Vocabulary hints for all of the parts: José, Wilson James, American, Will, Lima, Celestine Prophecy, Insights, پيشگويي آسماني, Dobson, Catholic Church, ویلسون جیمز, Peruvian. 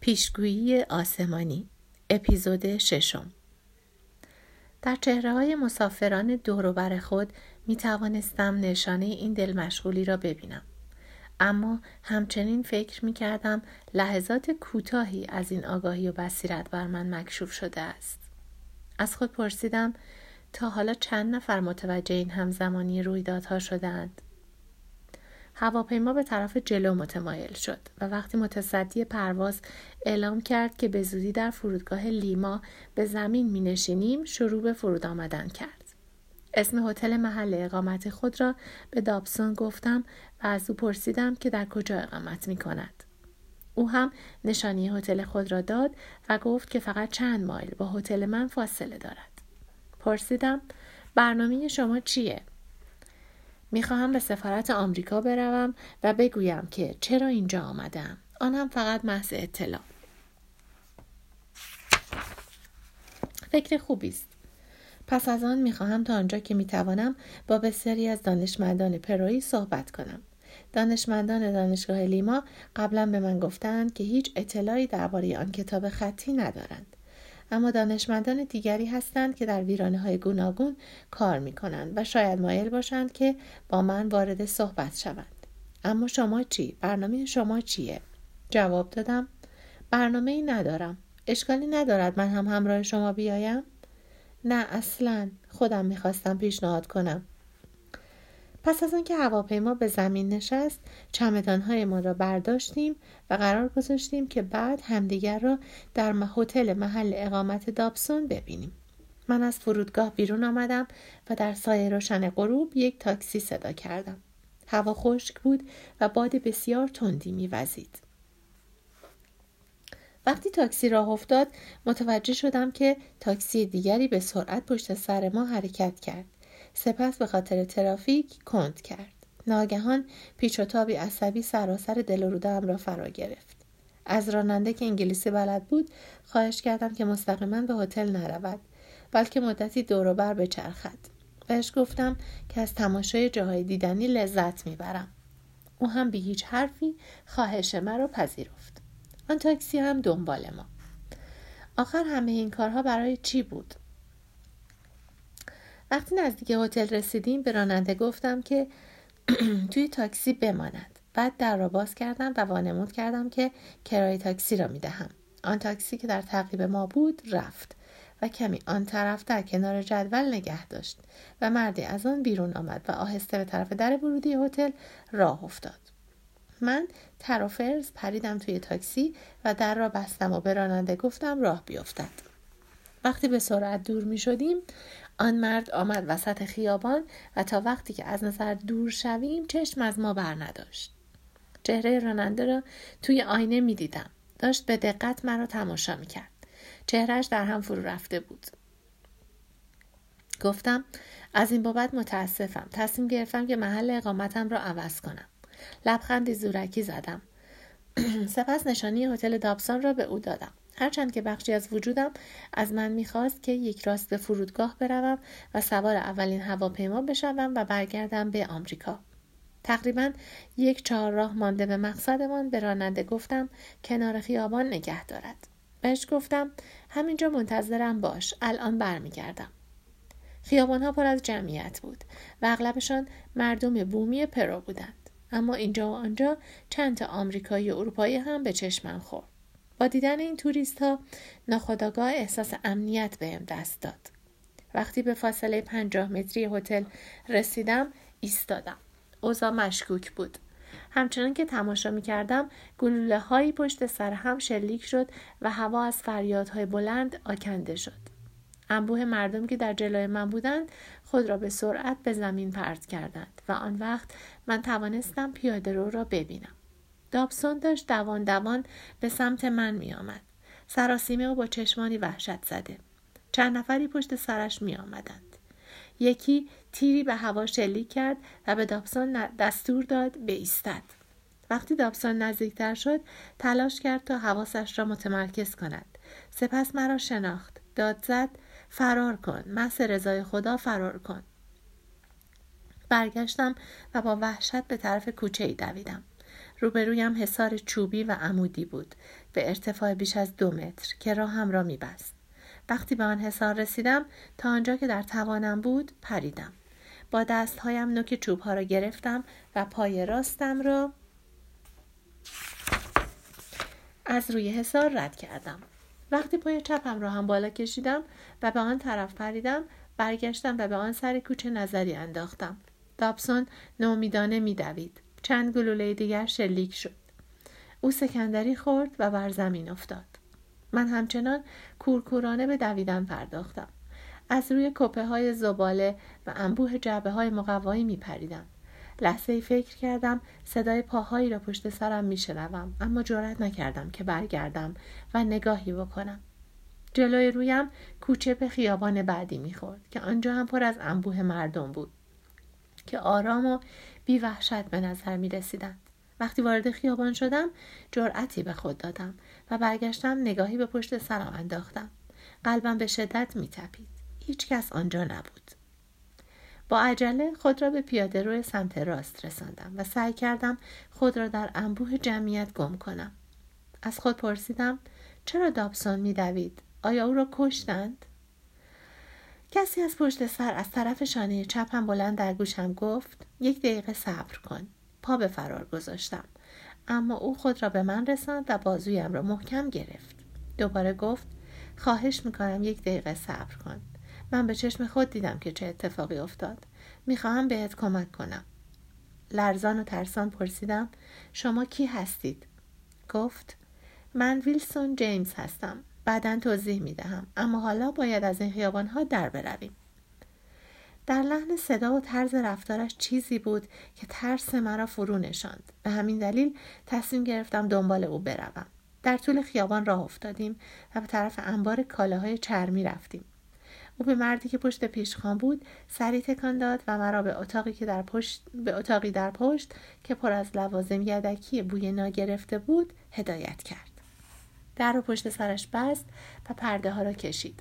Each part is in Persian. پیشگویی آسمانی اپیزود 6. در چهره‌های مسافران دور و بر خود می توانستم نشانه این دلمشغولی را ببینم، اما همچنین فکر می کردم لحظات کوتاهی از این آگاهی و بصیرت بر من مکشوف شده است. از خود پرسیدم تا حالا چند نفر متوجه این همزمانی رویدادها شدند؟ هواپیما به طرف جلو متمایل شد و وقتی متصدی پرواز اعلام کرد که به زودی در فرودگاه لیما به زمین می نشینیم، شروع به فرود آمدن کرد. اسم هتل محل اقامت خود را به دابسون گفتم و از او پرسیدم که در کجا اقامت می کند. او هم نشانی هتل خود را داد و گفت که فقط چند مایل با هتل من فاصله دارد. پرسیدم برنامه شما چیه؟ میخواهم به سفارت آمریکا بروم و بگویم که چرا اینجا آمدم، آن هم فقط محض اطلاع. فکر خوبی است. پس از آن میخواهم تا آنجا که میتوانم با بسیاری از دانشمندان پرویی صحبت کنم. دانشمندان دانشگاه لیما قبلا به من گفتند که هیچ اطلاعی درباره آن کتاب خطی ندارند، اما دانشمندان دیگری هستند که در ویرانه‌های گوناگون کار می‌کنند و شاید مایل باشند که با من وارد صحبت شوند. اما شما چی؟ برنامه شما چیه؟ جواب دادم برنامه‌ای ندارم. اشکالی ندارد من هم همراه شما بیایم؟ نه اصلاً، خودم می‌خواستم پیشنهاد کنم. پس از آنکه هواپیما به زمین نشست، چمدان‌های ما را برداشتیم و قرار گذاشتیم که بعد همدیگر را در هتل محل اقامت دابسون ببینیم. من از فرودگاه بیرون آمدم و در سایه روشن غروب یک تاکسی صدا کردم. هوا خشک بود و باد بسیار تندی می‌وزید. وقتی تاکسی راه افتاد، متوجه شدم که تاکسی دیگری به سرعت پشت سر ما حرکت کرد. سپس به خاطر ترافیک کند کرد. ناگهان پیچ و تابی عصبی سراسر دل و روده‌ام را فرا گرفت. از راننده که انگلیسی بلد بود خواهش کردم که مستقیما به هتل نرود، بلکه مدتی دور و بر بچرخد. بهش گفتم که از تماشای جاهای دیدنی لذت میبرم. او هم بی هیچ حرفی خواهش مرا پذیرفت. آن تاکسی هم دنبال ما. آخر همه این کارها برای چی بود؟ وقتی نزدیک هتل رسیدیم به راننده گفتم که توی تاکسی بماند. بعد در را باز کردم و وانمود کردم که کرایه تاکسی را میدهم. آن تاکسی که در تعقیب ما بود رفت و کمی آن طرف در کنار جدول نگه داشت و مردی از آن بیرون آمد و آهسته به طرف در ورودی هتل راه افتاد. من طرفرز پریدم توی تاکسی و در را بستم و به راننده گفتم راه بیفتد. وقتی به سرعت دور می شدیم، آن مرد آمد وسط خیابان و تا وقتی که از نظر دور شویم چشم از ما بر نداشت. چهره راننده را توی آینه می دیدم. داشت به دقت مرا تماشا می کرد. چهرهش در هم فرو رفته بود. گفتم از این بابت متاسفم. تصمیم گرفتم که محل اقامتم را عوض کنم. لبخندی زورکی زدم. سپس نشانی هتل دابسون را به او دادم. هرچند که بخشی از وجودم از من میخواست که یک راست به فرودگاه بروم و سوار اولین هواپیما بشوم و برگردم به آمریکا. تقریباً یک چهارراه مانده به مقصدمان به راننده گفتم کنار خیابان نگه دارد. بهش گفتم همینجا منتظرم باش، الان برمیگردم. خیابانها پر از جمعیت بود و اغلبشان مردم بومی پرو بودند، اما اینجا و آنجا چند تا آمریکایی و اروپایی هم به چشمم خورد. با دیدن این توریست ها ناخودآگاه احساس امنیت بهم دست داد. وقتی به فاصله 50 متری هتل رسیدم ایستادم. اوضاع مشکوک بود. همچنان که تماشا می‌کردم گلوله هایی پشت سر هم شلیک شد و هوا از فریادهای بلند آکنده شد. انبوه مردم که در جلوی من بودند خود را به سرعت به زمین پرت کردند و آن وقت من توانستم پیاده رو را ببینم. دابسون داشت دوان دوان به سمت من می آمد. سراسیمه و با چشمانی وحشت زده. چند نفری پشت سرش می آمدند. یکی تیری به هوا شلیک کرد و به دابسون دستور داد بایستد. وقتی دابسون نزدیکتر شد تلاش کرد تا حواسش را متمرکز کند. سپس مرا شناخت. داد زد فرار کن، محض رضای خدا فرار کن. برگشتم و با وحشت به طرف کوچه‌ای دویدم. روبرویم حصار چوبی و عمودی بود به ارتفاع بیش از 2 متر که راهم را می‌بست. وقتی به آن حصار رسیدم تا آنجا که در توانم بود پریدم. با دستهایم نوک چوب‌ها را گرفتم و پای راستم را از روی حصار رد کردم. وقتی پای چپم را هم بالا کشیدم و به آن طرف پریدم، برگشتم و به آن سر کوچه نظری انداختم. دابسون ناامیدانه می‌دوید. چند گلوله دیگر شلیک شد. او سکندری خورد و بر زمین افتاد. من همچنان کورکورانه به دویدن پرداختم. از روی کپه‌های زباله و انبوه جعبه‌های مقوایی می‌پریدم. لحظه‌ای فکر کردم صدای پاهایی را پشت سرم می‌شنوم، اما جرأت نکردم که برگردم و نگاهی بکنم. جلوی رویم کوچه به خیابان بعدی می‌خورد که آنجا هم پر از انبوه مردم بود که آرام و بی وحشت به نظر می‌رسیدند. وقتی وارد خیابان شدم جرأتی به خود دادم و برگشتم نگاهی به پشت سرم انداختم. قلبم به شدت می‌تپید. هیچ کس آنجا نبود. با عجله خود را به پیاده روی سمت راست رساندم و سعی کردم خود را در انبوه جمعیت گم کنم. از خود پرسیدم چرا دابسون می‌دوید؟ آیا او را کشتند؟ کسی از پشت سر از طرف شانه چپم بلند در گوشم گفت 1 دقیقه صبر کن. پا به فرار گذاشتم، اما او خود را به من رساند و بازویم را محکم گرفت. دوباره گفت خواهش می‌کنم 1 دقیقه صبر کن. من به چشم خود دیدم که چه اتفاقی افتاد. میخواهم بهت کمک کنم. لرزان و ترسان پرسیدم شما کی هستید؟ گفت من ویلسون جیمز هستم. بعداً توضیح میدهم، اما حالا باید از این خیابانها در برویم. در لحن صدا و طرز رفتارش چیزی بود که ترس مرا فرو نشاند. به همین دلیل تصمیم گرفتم دنبال او بروم. در طول خیابان راه افتادیم و به طرف انبار کالاهای چرمی رفتیم. او به مردی که پشت پیشخوان بود سری تکان داد و مرا به اتاقی در پشت که پر از لوازم یدکی بوی ناگرفته بود هدایت کرد. در رو پشت سرش بست و پرده ها را کشید.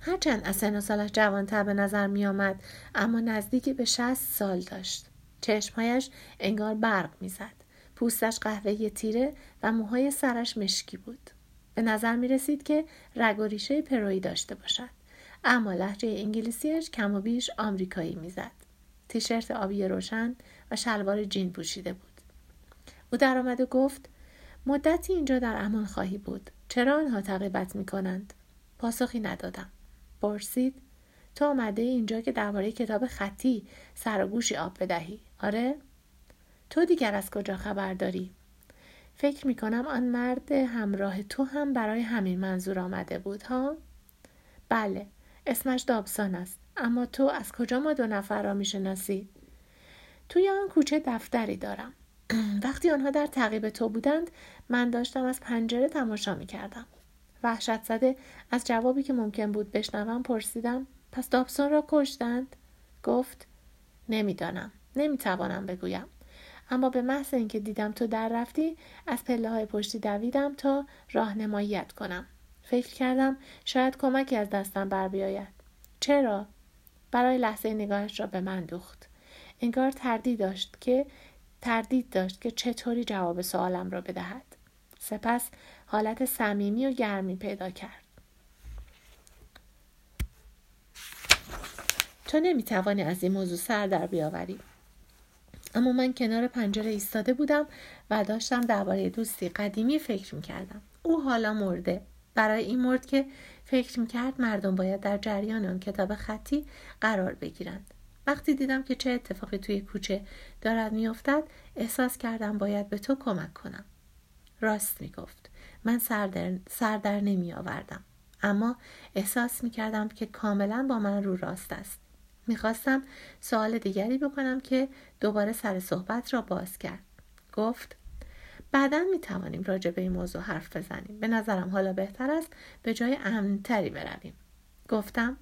هرچند از سن و سالش جوانتر به نظر می آمد، اما نزدیک به 60 سال داشت. چشمهایش انگار برق می زد. پوستش قهوه‌ای تیره و موهای سرش مشکی بود. به نظر می رسید که رگ و ریشه پرویی داشته باشد، اما لهجه انگلیسیش کم و بیش آمریکایی می زد. تیشرت آبی روشن و شلوار جین پوشیده بود. او در آمد و گفت مدتی اینجا در امان خواهی بود. چرا آنها تعقیبت می کنند؟ پاسخی ندادم. پرسید تو آمده اینجا که درباره کتاب خطی سر و گوشی آب بدهی؟ آره؟ تو دیگر از کجا خبر داری؟ فکر میکنم آن مرد همراه تو هم برای همین منظور آمده بود ها؟ بله، اسمش دابسون است. اما تو از کجا ما 2 نفر را میشناسی؟ توی آن کوچه دفتری دارم. وقتی آنها در تعقیب تو بودند من داشتم از پنجره تماشا میکردم. وحشت زده از جوابی که ممکن بود بشنوم پرسیدم پس دابسون را کشتند؟ گفت نمیدانم، نمیتوانم بگویم. اما به محض اینکه دیدم تو در رفتی از پله‌های پشتی دویدم تا راهنماییت کنم. فکر کردم شاید کمکی از دستم بر بیاید. چرا؟ برای لحظه نگاهش را به من دوخت. انگار تردید داشت که چطوری جواب سوالم را بدهد. سپس حالت صمیمی و گرمی پیدا کرد. تو نمیتوانی از این موضوع سر در بیاوری. اما من کنار پنجره ایستاده بودم و داشتم درباره دوستی قدیمی فکر می‌کردم. او حالا مرده. برای این مرد که فکر می‌کرد مردم باید در جریان آن کتاب خطی قرار بگیرند. وقتی دیدم که چه اتفاقی توی کوچه دارد می‌افتد، احساس کردم باید به تو کمک کنم. راست می‌گفت. من سر در نمی‌آوردم، اما احساس می‌کردم که کاملاً با من رو راست است. میخواستم سوال دیگری بکنم که دوباره سر صحبت را باز کرد. گفت بعداً میتوانیم راجع به این موضوع حرف بزنیم. به نظرم حالا بهتر است به جای امن‌تری برویم. گفتم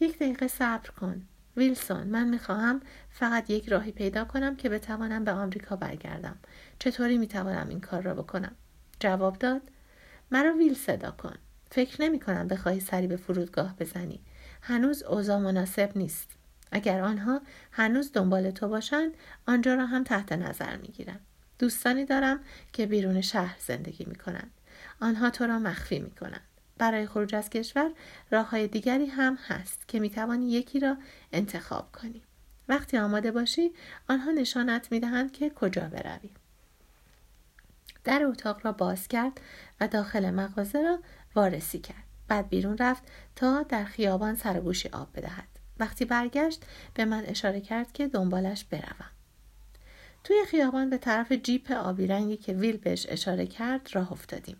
1 دقیقه صبر کن. ویلسون، من میخواهم فقط یک راهی پیدا کنم که بتوانم به آمریکا برگردم. چطوری میتوانم این کار را بکنم؟ جواب داد مرا ویل صدا کن. فکر نمی‌کنم بخواهی سری به فرودگاه بزنی. هنوز اوضاع مناسب نیست. اگر آنها هنوز دنبال تو باشند، آنجا را هم تحت نظر میگیرم. دوستانی دارم که بیرون شهر زندگی میکنند. آنها تو را مخفی میکنند. برای خروج از کشور راههای دیگری هم هست که میتوانی یکی را انتخاب کنی. وقتی آماده باشی، آنها نشانت میدهند که کجا بروی. در اتاق را باز کرد و داخل مغازه را وارسی کرد. بعد بیرون رفت تا در خیابان سرگوشی آب بدهد. وقتی برگشت به من اشاره کرد که دنبالش بروم. توی خیابان به طرف جیپ آبی رنگی که ویل بهش اشاره کرد راه افتادیم.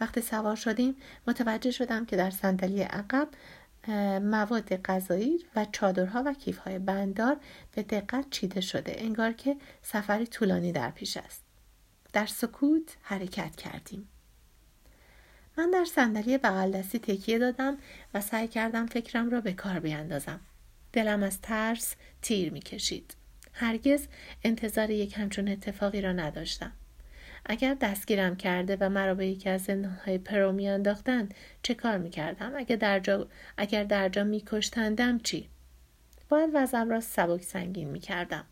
وقتی سوار شدیم متوجه شدم که در صندلی عقب مواد غذایی و چادرها و کیف‌های بندار به دقت چیده شده، انگار که سفری طولانی در پیش است. در سکوت حرکت کردیم. من در صندلی بغل دستی تکیه دادم و سعی کردم فکرم را به کار بیاندازم. دلم از ترس تیر می‌کشید. هرگز انتظار یک همچون اتفاقی را نداشتم. اگر دستگیرم کرده و مرا به یکی از زندان‌های پرو می‌انداختند چه کار می‌کردم؟ اگر درجا می‌کشتندم چی؟ باید وضعم را سبک سنگین می‌کردم.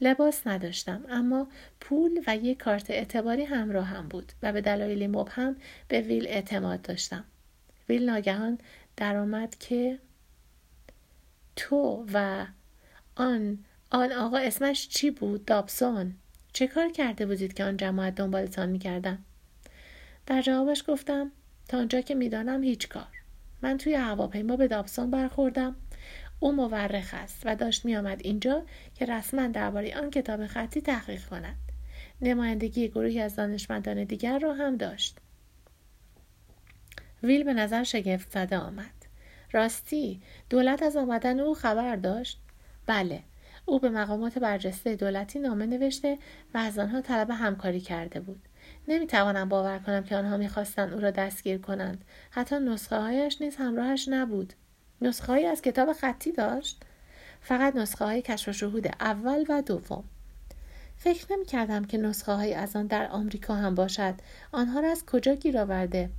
لباس نداشتم، اما پول و یک کارت اعتباری همراهم بود و به دلایلی مبهم به ویل اعتماد داشتم. ویل ناگهان درآمد که تو و آن آقا اسمش چی بود؟ دابسون. چه کار کرده بودید که آن جماعت دنبالتان می‌کردن؟ در جوابش گفتم تا آنجا که می‌دانم هیچ کار. من توی هواپیما به دابسون برخوردم. او مورخ است و داشت می آمد اینجا که رسما درباره آن کتاب خطی تحقیق کند. نمایندگی گروهی از دانشمندان دیگر را هم داشت. ویل به نظر شگفت زده آمد. راستی دولت از آمدن او خبر داشت؟ بله، او به مقامات برجسته دولتی نامه نوشته و از آنها طلب همکاری کرده بود. نمی توانم باور کنم که آنها می خواستند او را دستگیر کنند. حتی نسخه هایش نیز همراهش نبود. نسخه هایی از کتاب خطی داشت؟ فقط نسخه های کشف و شهود اول و دوم. فکر نمی کردم که نسخه هایی از آن در آمریکا هم باشد. آنها را از کجا گیر آورده؟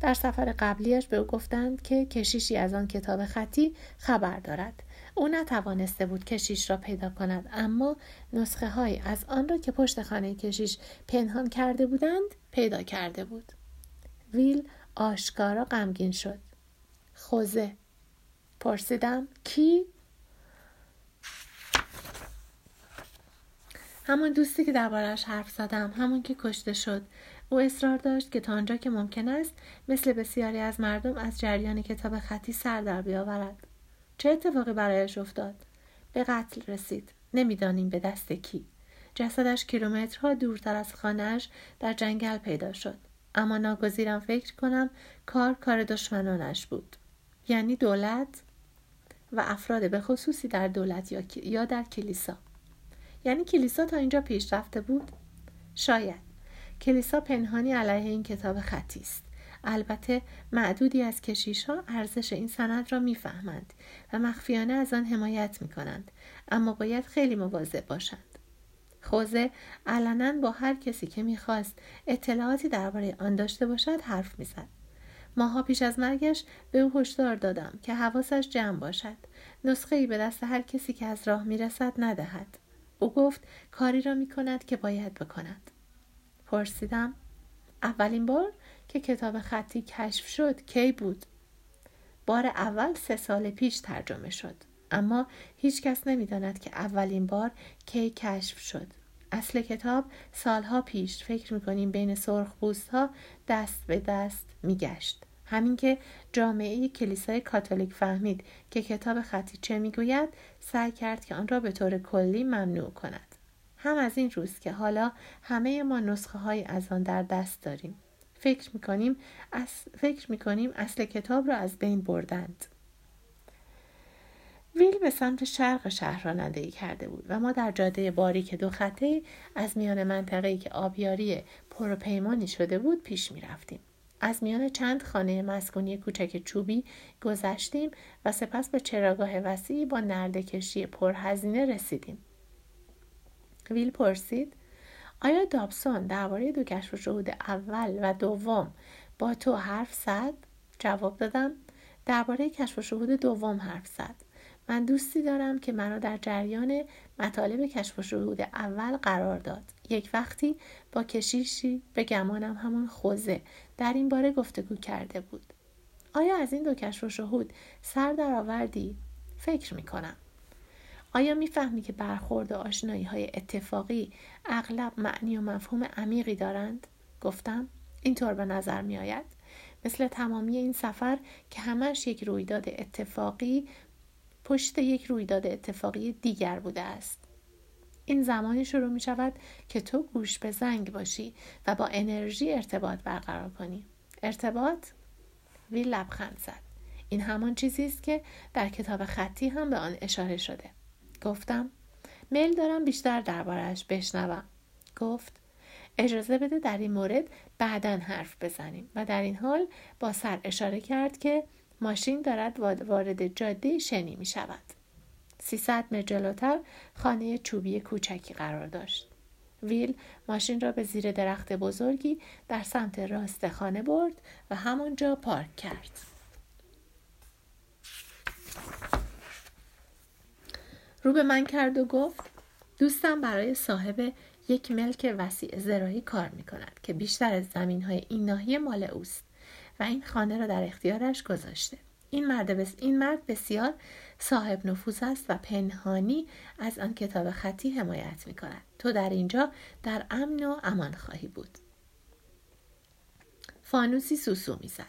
در سفر قبلیش به او گفتند که کشیشی از آن کتاب خطی خبر دارد. او نتوانسته بود کشیش را پیدا کند، اما نسخه هایی از آن را که پشت خانه کشیش پنهان کرده بودند پیدا کرده بود. ویل آشکارا غمگین شد. خوزه. پرسیدم کی؟ همون دوستی که درباره‌اش حرف زدم، همون که کشته شد. او اصرار داشت که تا آنجا که ممکن است مثل بسیاری از مردم از جریان کتاب خطی سر در بیاورد. چه اتفاقی برایش افتاد؟ به قتل رسید. نمیدانیم به دست کی. جسدش کیلومترها دورتر از خانه‌اش در جنگل پیدا شد. اما ناگزیرم فکر کنم کار دشمنانش بود. یعنی دولت و افراد به خصوصی در دولت یا در کلیسا. یعنی کلیسا تا اینجا پیش رفته بود؟ شاید. کلیسا پنهانی علیه این کتاب خطی است. البته معدودی از کشیش‌ها ارزش این سند را می‌فهمند و مخفیانه از آن حمایت می‌کنند، اما باید خیلی مواظب باشند. خوزه علناً با هر کسی که می‌خواست اطلاعاتی درباره آن داشته باشد حرف می‌زد. ماها پیش از مرگش به او هشدار دادم که حواسش جمع باشد. نسخه‌ای به دست هر کسی که از راه میرسد ندهد. او گفت کاری را میکند که باید بکند. پرسیدم اولین بار که کتاب خطی کشف شد کی بود؟ بار اول 3 سال پیش ترجمه شد، اما هیچ کس نمیداند که اولین بار کی کشف شد. اصل کتاب سالها پیش، فکر میکنیم بین سرخپوست ها دست به دست میگشت. همین که جامعه کلیسای کاتولیک فهمید که کتاب خطی چه میگوید، سعی کرد که آن را به طور کلی ممنوع کند. هم از این روز که حالا همه ما نسخه های از آن در دست داریم. فکر میکنیم اصل کتاب را از بین بردند. ویل به سمت شرق شهر رانندگی کرده بود و ما در جاده باریک 2 خطه از میان منطقه‌ای که آبیاری پروپیمانی شده بود پیش می رفتیم. از میان چند خانه مسکونی کوچک چوبی گذشتیم و سپس به چراگاه وسیعی با نرده‌کشی پرهزینه رسیدیم. ویل پرسید آیا دابسون درباره 2 کشف و شهود اول و دوم با تو حرف زد؟ جواب دادم درباره کشف و شهود دوم حرف زد من دوستی دارم که منو در جریان مطالب کشف و شهود اول قرار داد. یک وقتی با کشیشی به گمانم همون خوزه در این باره گفتگو کرده بود. آیا از این دو کشف و شهود سر در آوردی؟ فکر میکنم. آیا میفهمی که برخورد و آشنایی های اتفاقی اغلب معنی و مفهوم عمیقی دارند؟ گفتم اینطور به نظر می آید. مثل تمامی این سفر که همش یک رویداد اتفاقی پشت یک رویداد اتفاقی دیگر بوده است. این زمانی شروع می شود که تو گوش به زنگ باشی و با انرژی ارتباط برقرار کنی. ارتباط؟ ویل لبخند زد. این همان چیزی است که در کتاب خطی هم به آن اشاره شده. گفتم میل دارم بیشتر درباره‌اش بشنوم. گفت اجازه بده در این مورد بعداً حرف بزنیم و در این حال با سر اشاره کرد که ماشین دارد وارد جاده شنی می شود. 300 متر جلوتر خانه چوبی کوچکی قرار داشت. ویل ماشین را به زیر درخت بزرگی در سمت راست خانه برد و همانجا پارک کرد. رو به من کرد و گفت دوستم برای صاحب یک ملک وسیع زراعی کار می کند که بیشتر از زمین های این ناحیه مال اوست و این خانه را در اختیارش گذاشته. این مرد بسیار صاحب نفوذ است و پنهانی از آن کتاب خطی حمایت می کند. تو در اینجا در امن و امان خواهی بود. فانوسی سوسو می زد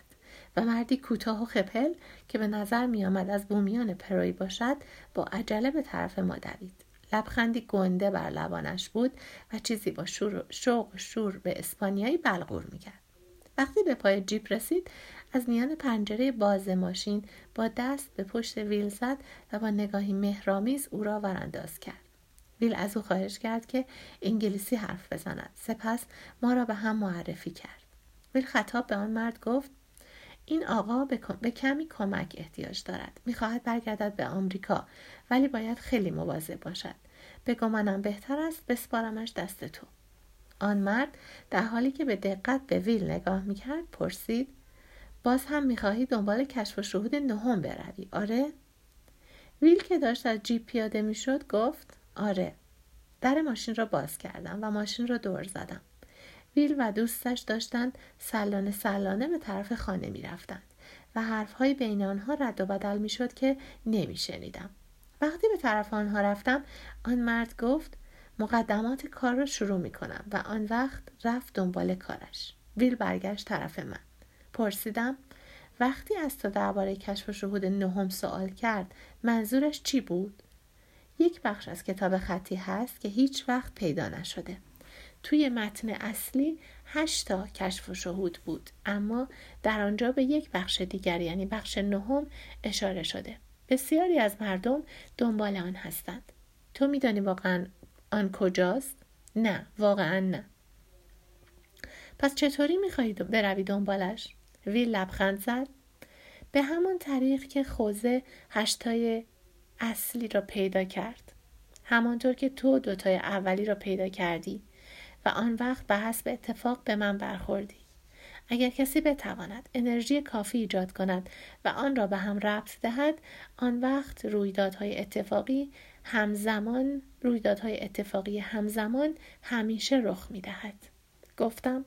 و مردی کوتاه و خپل که به نظر می آمد از بومیان پرویی باشد با عجله به طرف ما دوید. لبخندی گنده بر لبانش بود و چیزی با شور به اسپانیایی بلغور می کرد. وقتی به پای جیپ رسید از میان پنجره باز ماشین با دست به پشت ویل زد و با نگاهی مهرآمیز او را ورانداز کرد. ویل از او خواهش کرد که انگلیسی حرف بزند. سپس ما را به هم معرفی کرد. ویل خطاب به آن مرد گفت این آقا به کمی کمک احتیاج دارد. می‌خواهد برگردد به آمریکا ولی باید خیلی مواظب باشد. به گمانم بهتر است بسپارمش دست تو. آن مرد در حالی که به دقت به ویل نگاه می‌کرد پرسید باز هم می‌خواهی دنبال کشف و شهود نهم بروی؟ آره؟ ویل که داشت از جیب پیاده می‌شد گفت آره. در ماشین را باز کردم و ماشین را دور زدم. ویل و دوستش داشتند سلانه سلانه به طرف خانه می رفتند و حرفهای بین آنها رد و بدل می شد که نمی شنیدم. وقتی به طرف آنها رفتم آن مرد گفت مقدمات کار را شروع می کنم و آن وقت رفت دنبال کارش. ویل برگشت طرف من. پرسیدم وقتی از تو درباره کشف و شهود نهم سوال کرد منظورش چی بود؟ یک بخش از کتاب خطی هست که هیچ وقت پیدا نشده. توی متن اصلی 8 تا کشف و شهود بود اما در آنجا به یک بخش دیگر یعنی بخش 9 اشاره شده. بسیاری از مردم دنبال آن هستند. تو میدانی واقعا آن کجاست؟ نه، واقعا نه. پس چطوری میخوایی بروی دنبالش؟ ویل لبخند زد. به همان طریق که خوزه 8 تای اصلی را پیدا کرد. همانطور که تو 2 تای اولی را پیدا کردی. و آن وقت به حسب اتفاق به من برخوردی. اگر کسی بتواند انرژی کافی ایجاد کند و آن را به هم ربط دهد، آن وقت رویدادهای اتفاقی همزمان همیشه رخ می‌دهد. گفتم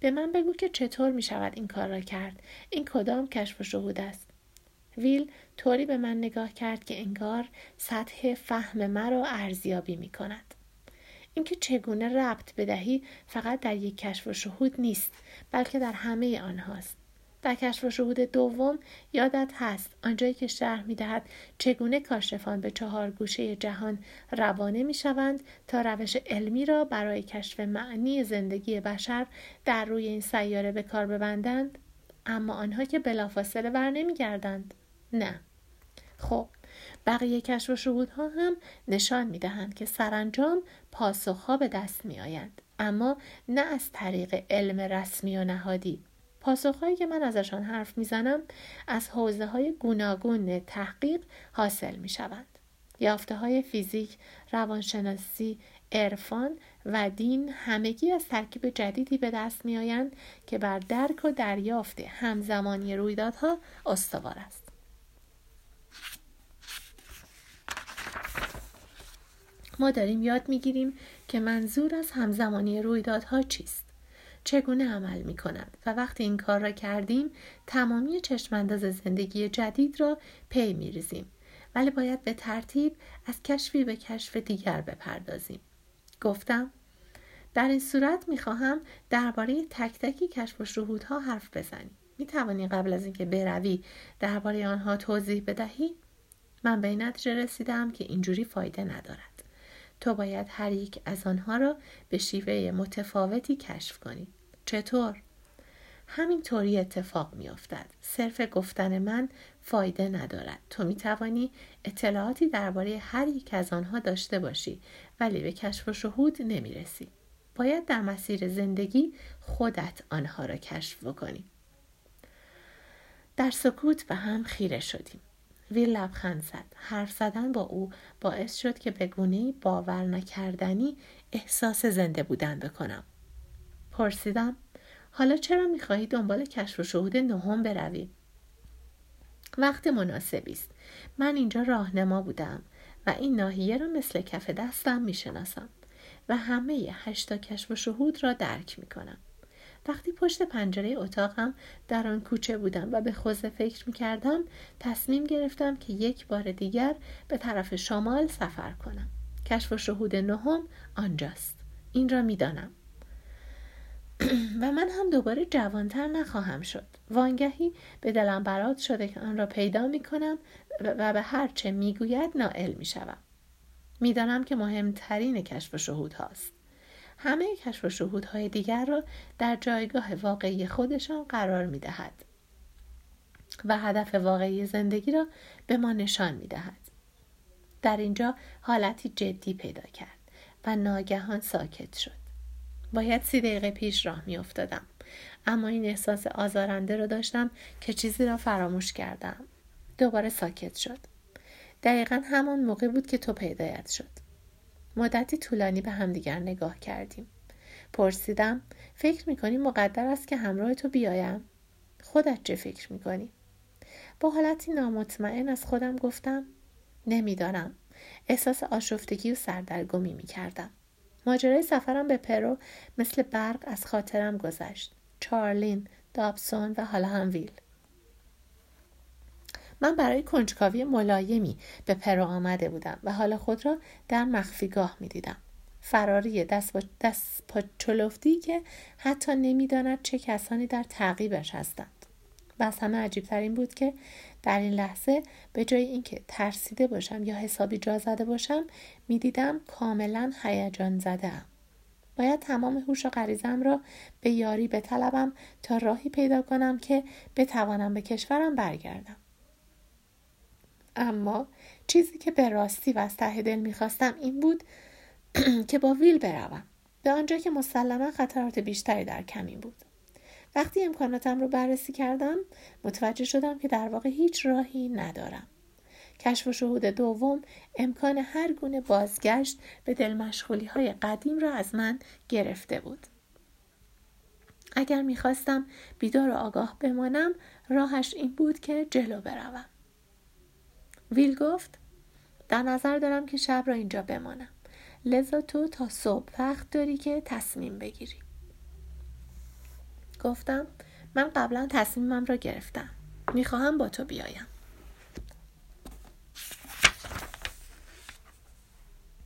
به من بگو که چطور می‌شود این کار را کرد؟ این کدام کشف و شهود است؟ ویل طوری به من نگاه کرد که انگار سطح فهم مرا ارزیابی می‌کند. اینکه چگونه ربط بدهی فقط در یک کشف و شهود نیست بلکه در همه آنهاست. در کشف و شهود دوم یادت هست آنجایی که شرح می‌دهد چگونه کاشفان به 4 گوشه جهان روانه می‌شوند تا روش علمی را برای کشف معنی زندگی بشر در روی این سیاره به کار ببندند. اما آنها که بلافاصله برنمی‌گردند. نه. خب بقیه کشف و شهودها هم نشان میدهند که سرانجام پاسخها به دست میآیند اما نه از طریق علم رسمی و نهادی. پاسخهایی که من ازشان حرف میزنم از حوزه‌های گوناگون تحقیق حاصل میشوند. یافته‌های فیزیک، روانشناسی، عرفان و دین همگی از ترکیب جدیدی به دست میآیند که بر درک و دریافت همزمانی رویدادها استوار است. ما داریم یاد میگیریم که منظور از همزمانی رویدادها چیست، چگونه عمل میکنند و وقتی این کار را کردیم تمامی چشمانداز زندگی جدید را پی میریزیم. ولی باید به ترتیب از کشفی به کشف دیگر بپردازیم. گفتم در این صورت میخواهم درباره تک تکی کشف و شهودها حرف بزنیم. میتوانی قبل از اینکه بروی درباره آنها توضیح بدهی؟ من به این نتیجه رسیدم که اینجوری فایده ندارد. تو باید هر یک از آنها را به شیوه متفاوتی کشف کنی. چطور؟ همینطوری اتفاق میافتد. صرف گفتن من فایده ندارد. تو میتوانی اطلاعاتی درباره هر یک از آنها داشته باشی ولی به کشف و شهود نمیرسی. باید در مسیر زندگی خودت آنها را کشف بکنی. در سکوت به هم خیره شدیم. ویل لبخند زد. حرف زدن با او باعث شد که به گونه‌ای باور نکردنی احساس زنده بودن بکنم. پرسیدم حالا چرا می‌خواهی دنبال کشف و شهود نهم بروی؟ وقت مناسبی است. من اینجا راهنما بودم و این ناحیه را مثل کف دستم می‌شناسم و همه 8 کشف و شهود را درک می‌کنم. وقتی پشت پنجره اتاقم در آن کوچه بودم و به خوزه فکر می‌کردم، تصمیم گرفتم که یک بار دیگر به طرف شمال سفر کنم. کشف و شهود نهم آنجاست. این را می‌دانم. و من هم دوباره جوانتر نخواهم شد. وانگهی به دلم برات شده که آن را پیدا می‌کنم و به هر چه می‌گوید نائل می‌شوم. می‌دانم که مهمترین کشف و شهود هاست. همه کشف و شهودهای دیگر را در جایگاه واقعی خودشان قرار می‌دهد و هدف واقعی زندگی را به ما نشان می‌دهد. در اینجا حالتی جدی پیدا کرد و ناگهان ساکت شد. باید 30 دقیقه پیش راه می‌افتادم، اما این احساس آزارنده را داشتم که چیزی را فراموش کردم. دوباره ساکت شد. دقیقاً همان موقع بود که تو پیدایت شد. مدتی طولانی به همدیگر نگاه کردیم. پرسیدم فکر می‌کنی مقدر است که همراه تو بیایم؟ خودت چه فکر می‌کنی؟ با حالتی نامطمئن از خودم گفتم نمی‌دانم. احساس آشفتگی و سردرگمی می‌کردم. ماجرای سفرم به پرو مثل برق از خاطرم گذشت. چارلین، دابسون و حالا هم ویل. من برای کنجکاوی ملایمی به پرو آمده بودم و حالا خود را در مخفیگاه می دیدم. فراری دست پا چلفتی که حتی نمی داند چه کسانی در تعقیبش هستند. و از همه عجیب‌تر این بود که در این لحظه به جای اینکه ترسیده باشم یا حسابی جا زده باشم می دیدم کاملا هیجان زده‌ام. باید تمام هوش و غریزه‌ام را به یاری بطلبم تا راهی پیدا کنم که بتوانم به کشورم برگردم. اما چیزی که به راستی و از ته دل می‌خواستم این بود که با ویل بروم، به آنجا که مسلماً خطرات بیشتری در کمین بود. وقتی امکاناتم رو بررسی کردم متوجه شدم که در واقع هیچ راهی ندارم. کشف و شهود دوم امکان هر گونه بازگشت به دلمشغولی‌های قدیم را از من گرفته بود. اگر می‌خواستم بیدار و آگاه بمانم راهش این بود که جلو بروم. ویل گفت در نظر دارم که شب را اینجا بمانم، لذا تو تا صبح وقت داری که تصمیم بگیری. گفتم من قبلا تصمیمم را گرفتم. میخواهم با تو بیایم.